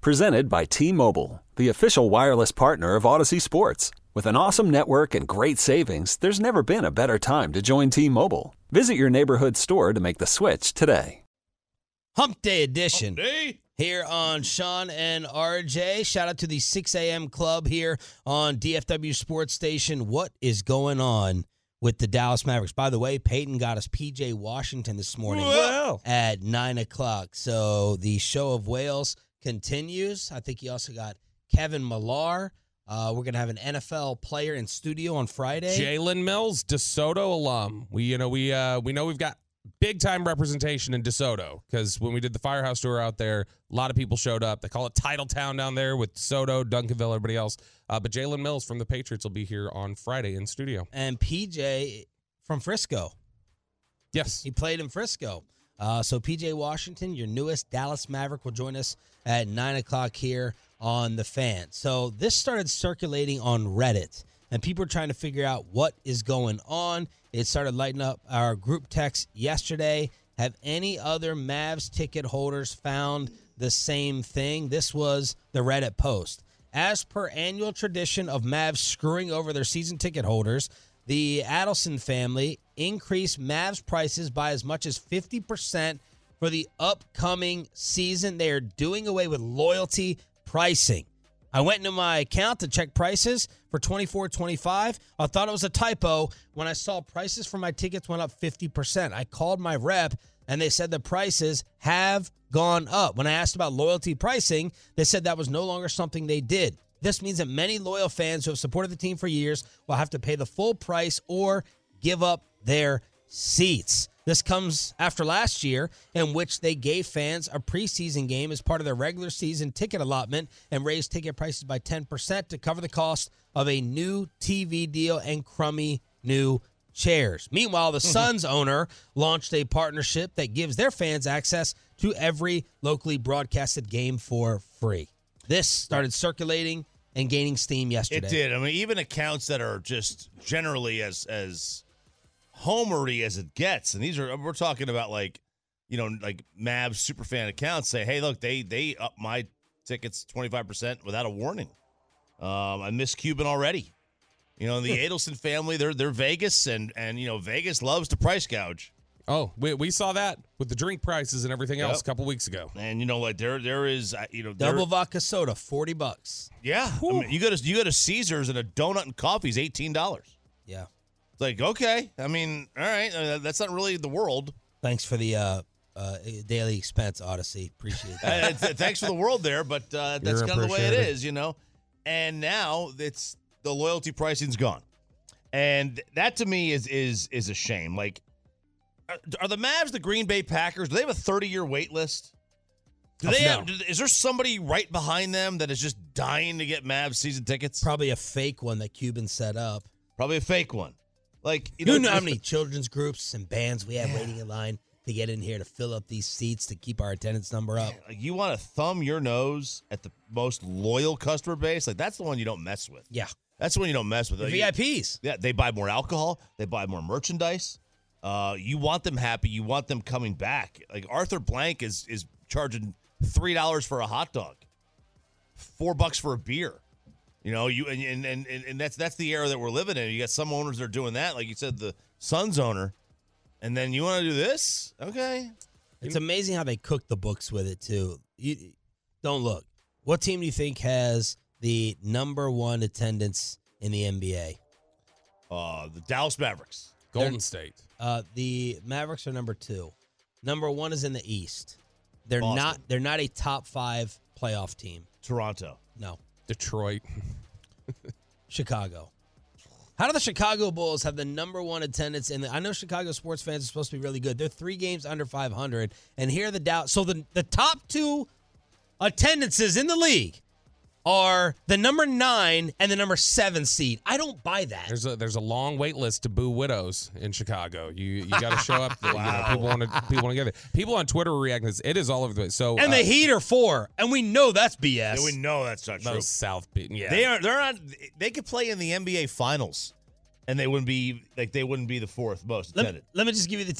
Presented by T-Mobile, the official wireless partner of Odyssey Sports. With an awesome network and great savings, there's never been a better time to join T-Mobile. Visit your neighborhood store to make the switch today. Hump Day edition. Hump Day. Here on Sean and RJ. Shout out to the 6 a.m. club here on DFW Sports Station. What is going on with the Dallas Mavericks? By the way, Peyton got us PJ Washington this morning at 9 o'clock. So the show of Wales continues. I think he also got Kevin Millar. We're going to have an NFL player in studio on Friday. Jalen Mills, DeSoto alum. We know we've got big-time representation in DeSoto because when we did the Firehouse tour out there, a lot of people showed up. They call it Title Town down there with DeSoto, Duncanville, everybody else. But Jalen Mills from the Patriots will be here on Friday in studio. And PJ from Frisco. Yes. He played in Frisco. So PJ Washington, your newest Dallas Maverick, will join us at 9 o'clock here on The Fan. So this started circulating on Reddit, and people are trying to figure out what is going on. It started lighting up our group text yesterday. Have any other Mavs ticket holders found the same thing? This was the Reddit post. As per annual tradition of Mavs screwing over their season ticket holders, the Adelson family increased Mavs prices by as much as 50% for the upcoming season. They are doing away with loyalty pricing. I went into my account to check prices for 24-25. I thought it was a typo when I saw prices for my tickets went up 50%. I called my rep, and they said the prices have gone up. When I asked about loyalty pricing, they said that was no longer something they did. This means that many loyal fans who have supported the team for years will have to pay the full price or give up their seats. This comes after last year, in which they gave fans a preseason game as part of their regular season ticket allotment and raised ticket prices by 10% to cover the cost of a new TV deal and crummy new chairs. Meanwhile, the Suns owner launched a partnership that gives their fans access to every locally broadcasted game for free. This started circulating and gaining steam yesterday. It did. I mean, even accounts that are just generally as homery as it gets, and these are, we're talking about like Mavs superfan accounts say, hey, look, they up my tickets 25% without a warning. I miss Cuban already. The Adelson family, they're Vegas, and Vegas loves to price gouge. Oh, we saw that with the drink prices and everything else a couple weeks ago. And there is double vodka soda, $40. Yeah, I mean, you go to Caesars and a donut and coffee is $18. Yeah. Like, okay, I mean, all right, that's not really the world. Thanks for the daily expense, Odyssey. Appreciate that. Thanks for the world there, but that's kind of the way it is, And now it's the loyalty pricing's gone, and that to me is a shame. Like, are the Mavs the Green Bay Packers? Do they have a 30-year wait list? Is there somebody right behind them that is just dying to get Mavs season tickets? Probably a fake one that Cuban set up. Like, you know how many children's groups and bands we have waiting in line to get in here to fill up these seats to keep our attendance number up? Like, you want to thumb your nose at the most loyal customer base? Like, that's the one you don't mess with. Yeah. That's the one you don't mess with. The VIPs. Yeah, they buy more alcohol. They buy more merchandise. You want them happy. You want them coming back. Like, Arthur Blank is charging $3 for a hot dog, $4 for a beer. And that's the era that we're living in. You got some owners that are doing that, like you said, the Suns owner, and then you want to do this? Okay. It's amazing how they cook the books with it, too. You don't look. What team do you think has the number one attendance in the NBA? The Dallas Mavericks. Golden State. The Mavericks are number two. Number one is in the East. They're Boston. They're not a top five playoff team. Toronto. No. Detroit. Chicago. How do the Chicago Bulls have the number one attendance? I know Chicago sports fans are supposed to be really good. They're 3 games under 500. And here are the Dallas. So the top two attendances in the league are the number 9 and the number 7 seed. I don't buy that. There's a long wait list to boo widows in Chicago. You got to show up. Wow. People want to get there. People on Twitter are reacting. It is all over the place. So and the Heat are 4, and we know that's BS. Yeah, we know that's not true. South beating. Yeah, they could play in the NBA Finals, and they wouldn't be the fourth most attended. Let me just give you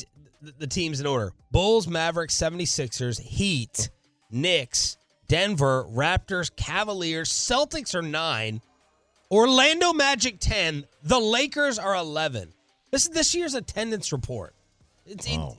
the teams in order: Bulls, Mavericks, 76ers, Heat, Knicks, Denver, Raptors, Cavaliers, Celtics are 9, Orlando Magic 10, the Lakers are 11. This is this year's attendance report. Wow.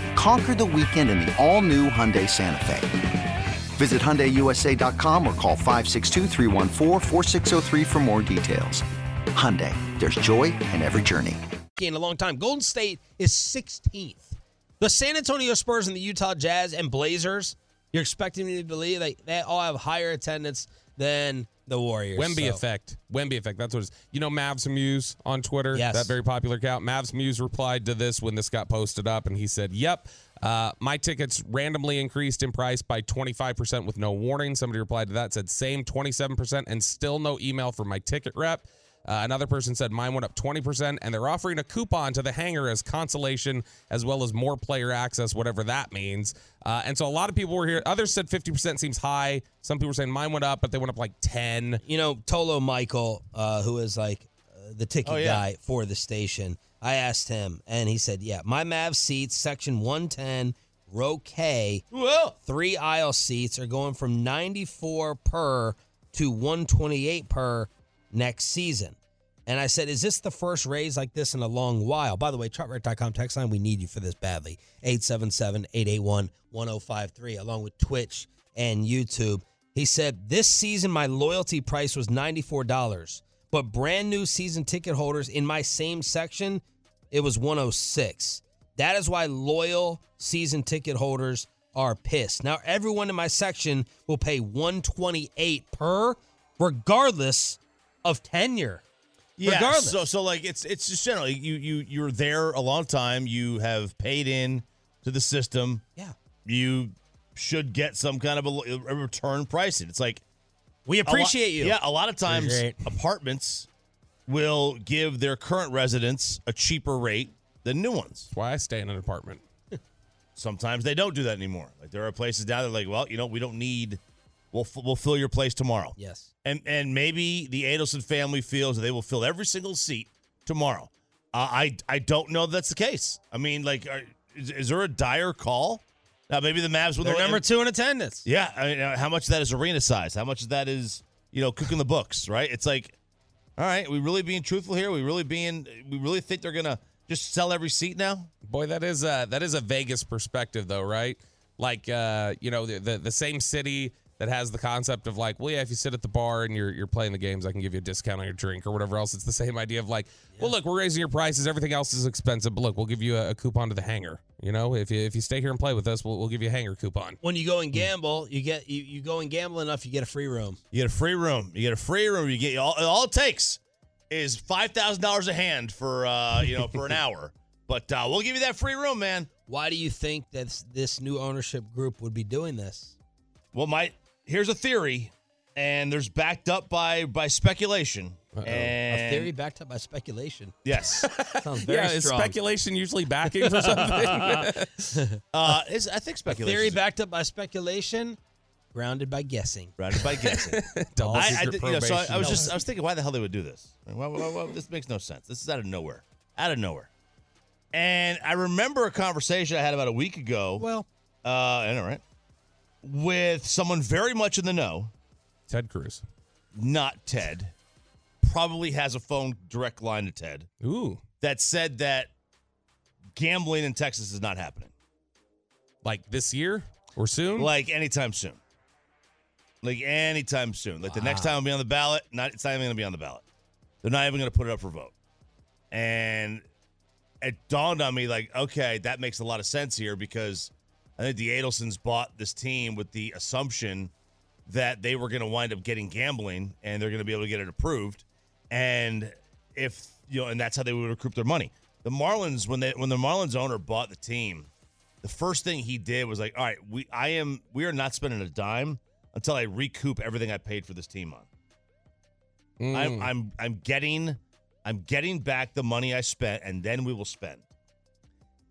Conquer the weekend in the all-new Hyundai Santa Fe. Visit HyundaiUSA.com or call 562-314-4603 for more details. Hyundai, there's joy in every journey. In a long time, Golden State is 16th. The San Antonio Spurs and the Utah Jazz and Blazers, you're expecting me to believe they all have higher attendance than the Warriors. Wemby effect. That's what it is. You know Mavs Muse on Twitter? Yes. That very popular account. Mavs Muse replied to this when this got posted up, and he said, yep, my tickets randomly increased in price by 25% with no warning. Somebody replied to that, said same 27% and still no email from my ticket rep. Another person said mine went up 20%, and they're offering a coupon to the hangar as consolation, as well as more player access, whatever that means. And so a lot of people were here. Others said 50% seems high. Some people were saying mine went up, but they went up like 10. You know, Tolo Michael, who is like the ticket guy for the station, I asked him, and he said, yeah, my Mav seats, section 110, row K, 3 aisle seats are going from 94 per to 128 per next season. And I said, is this the first raise like this in a long while? By the way, chartwreck.com text line, we need you for this badly. 877-881-1053, along with Twitch and YouTube. He said, this season my loyalty price was $94, but brand new season ticket holders in my same section, it was $106. That is why loyal season ticket holders are pissed. Now everyone in my section will pay $128 per, regardless of tenure. Yeah, regardless. So like it's just generally you're there a long time, you have paid in to the system. Yeah. You should get some kind of a return pricing. It's like we appreciate you. Yeah, a lot of times apartments will give their current residents a cheaper rate than new ones. That's why I stay in an apartment. Sometimes they don't do that anymore. Like there are places down there like, well, you know, we don't need We'll fill your place tomorrow. Yes. And maybe the Adelson family feels that they will fill every single seat tomorrow. I don't know if that's the case. I mean, like, is there a dire call? Now, maybe the Mavs will. They're number 2 in attendance. Yeah. I mean, how much of that is arena size? How much of that is, you know, cooking the books, right? It's like, all right, we really being truthful here? We really think they're going to just sell every seat now? Boy, that is a Vegas perspective, though, right? Like, you know, the same city that has the concept of like, well, yeah, if you sit at the bar and you're playing the games, I can give you a discount on your drink or whatever else. It's the same idea of like, well, look, we're raising your prices. Everything else is expensive, but look, we'll give you a coupon to the hangar. You know, if you stay here and play with us, we'll give you a hangar coupon. When you go and gamble, you go and gamble enough, you get a free room. You get a free room. You get all it takes is $5,000 a hand for for an hour. But we'll give you that free room, man. Why do you think that this new ownership group would be doing this? Well, here's a theory, and there's backed up by speculation. And a theory backed up by speculation. Yes. Sounds very strong. Is speculation usually backing for something? I think speculation. A theory backed up by speculation, grounded by guessing. I was thinking, why the hell they would do this? This makes no sense. This is out of nowhere. And I remember a conversation I had about a week ago. Well, I know, right? With someone very much in the know. Ted Cruz. Not Ted. Probably has a phone direct line to Ted. Ooh. That said that gambling in Texas is not happening. Like this year or soon? Like anytime soon. Like the next time it'll be on the ballot. It's not even going to be on the ballot. They're not even going to put it up for vote. And it dawned on me, like, okay, that makes a lot of sense here, because I think the Adelsons bought this team with the assumption that they were going to wind up getting gambling and they're going to be able to get it approved. And if and that's how they would recoup their money. The Marlins, when the Marlins owner bought the team, the first thing he did was like, all right, we are not spending a dime until I recoup everything I paid for this team on. I'm getting back the money I spent, and then we will spend.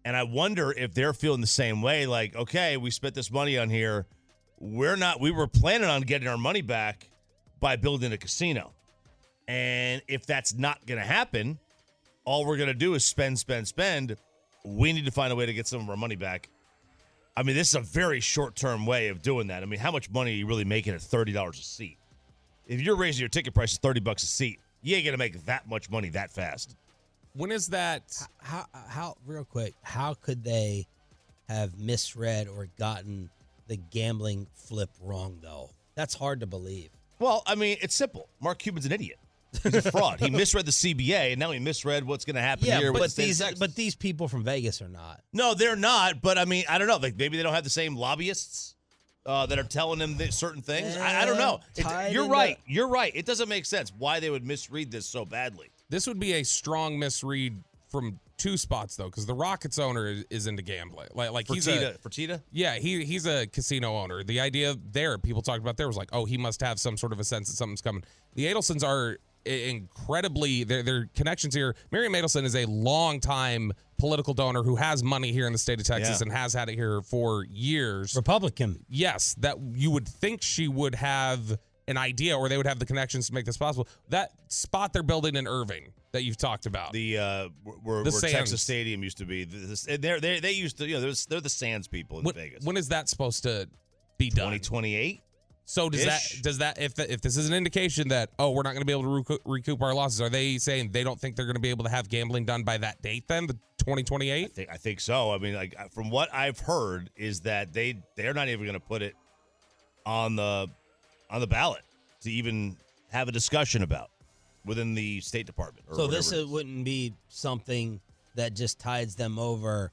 And I wonder if they're feeling the same way, like, okay, we spent this money on here. We were planning on getting our money back by building a casino. And if that's not going to happen, all we're going to do is spend, spend, spend. We need to find a way to get some of our money back. I mean, this is a very short-term way of doing that. I mean, how much money are you really making at $30 a seat? If you're raising your ticket price to $30 a seat, you ain't going to make that much money that fast. When is that? How real quick, how could they have misread or gotten the gambling flip wrong, though? That's hard to believe. Well, I mean, it's simple. Mark Cuban's an idiot. He's a fraud. He misread the CBA, and now he misread what's going to happen here. But these people from Vegas are not. No, they're not. But, I mean, I don't know. Like, maybe they don't have the same lobbyists that are telling them certain things. I don't know. You're right. It doesn't make sense why they would misread this so badly. This would be a strong misread from two spots, though, because the Rockets owner is into gambling. Like Fertitta? Yeah, he's a casino owner. The idea people talked about there was like, oh, he must have some sort of a sense that something's coming. The Adelsons are incredibly, their connections here. Miriam Adelson is a longtime political donor who has money here in the state of Texas and has had it here for years. Republican. Yes, that you would think she would have an idea, or they would have the connections to make this possible. That spot they're building in Irving that you've talked about, where Texas Stadium used to be. They used to, they're the Sands people in Vegas. When is that supposed to be done? 2028. So if this is an indication that, oh, we're not going to be able to recoup our losses, are they saying they don't think they're going to be able to have gambling done by that date then, the 2028? I think so. I mean, like, from what I've heard is that they're not even going to put it on the ballot to even have a discussion about within the State Department. So this wouldn't be something that just tides them over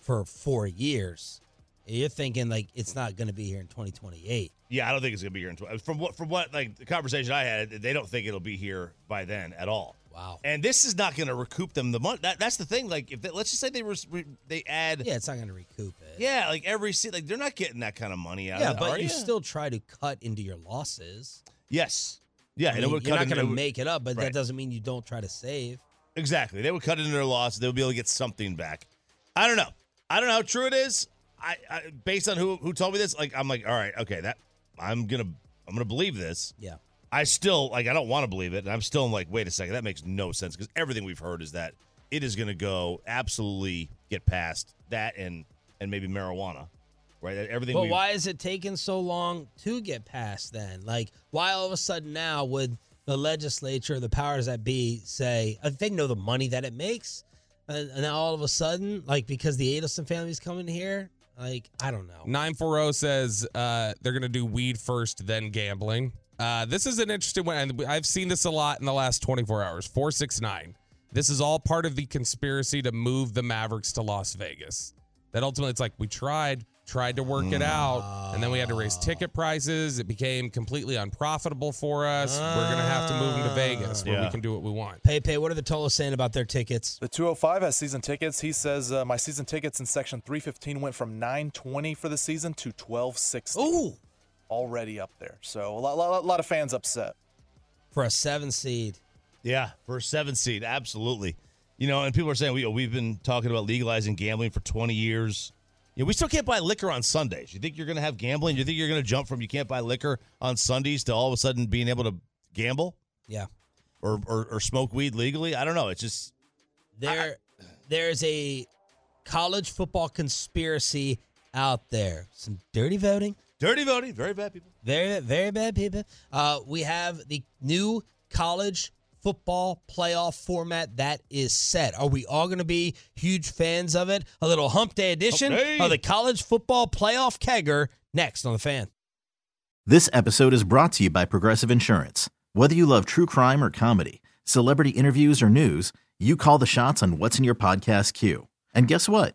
for 4 years. You're thinking like it's not going to be here in 2028. Yeah, I don't think it's going to be here in 20. From what like the conversation I had, they don't think it'll be here by then at all. Wow. And this is not going to recoup them the money. That's the thing. Like, let's just say they add. Yeah, it's not going to recoup it. Yeah, like they're not getting that kind of money out of it. Yeah, but you still try to cut into your losses. Yes. Yeah, I mean, you're not going to make it up, but that doesn't mean you don't try to save. Exactly. They would cut into their losses. They would be able to get something back. I don't know. I don't know how true it is. I based on who told me this, like, I'm like, all right, okay, that I'm gonna believe this. Yeah. I still I don't want to believe it, and I'm still like, wait a second, that makes no sense, because everything we've heard is that it is gonna go absolutely get past that and maybe marijuana. Right? Everything. But why is it taking so long to get past then? Like, why all of a sudden now would the legislature, the powers that be, say they know the money that it makes? And now all of a sudden, like, because the Adelson family's coming here? Like, I don't know. 940 says they're going to do weed first, then gambling. This is an interesting one, and I've seen this a lot in the last 24 hours. 469. This is all part of the conspiracy to move the Mavericks to Las Vegas. That ultimately, it's like, we tried. tried to work it out, and then we had to raise ticket prices. It became completely unprofitable for us. We're going to have to move into Vegas where we can do what we want. Pepe, what are the Tolos saying about their tickets? The 205 has season tickets. He says, my season tickets in Section 315 went from $9.20 for the season to $12.60. Ooh. Already up there. So a lot of fans upset. For a 7 seed. Yeah, for a 7 seed, absolutely. You know, and people are saying, we've been talking about legalizing gambling for 20 years. Yeah, we still can't buy liquor on Sundays. You think you're going to have gambling? You think you're going to jump from you can't buy liquor on Sundays to all of a sudden being able to gamble? Yeah. Or smoke weed legally? I don't know. It's just... There's a college football conspiracy out there. Some dirty voting. Dirty voting. Very bad people. Very, very bad people. We have the new college football playoff format that is set. Are we all going to be huge fans of it? A little hump day edition of the college football playoff kegger next on The Fan. This episode is brought to you by Progressive Insurance. Whether you love true crime or comedy, celebrity interviews or news, you call the shots on what's in your podcast queue. And guess what?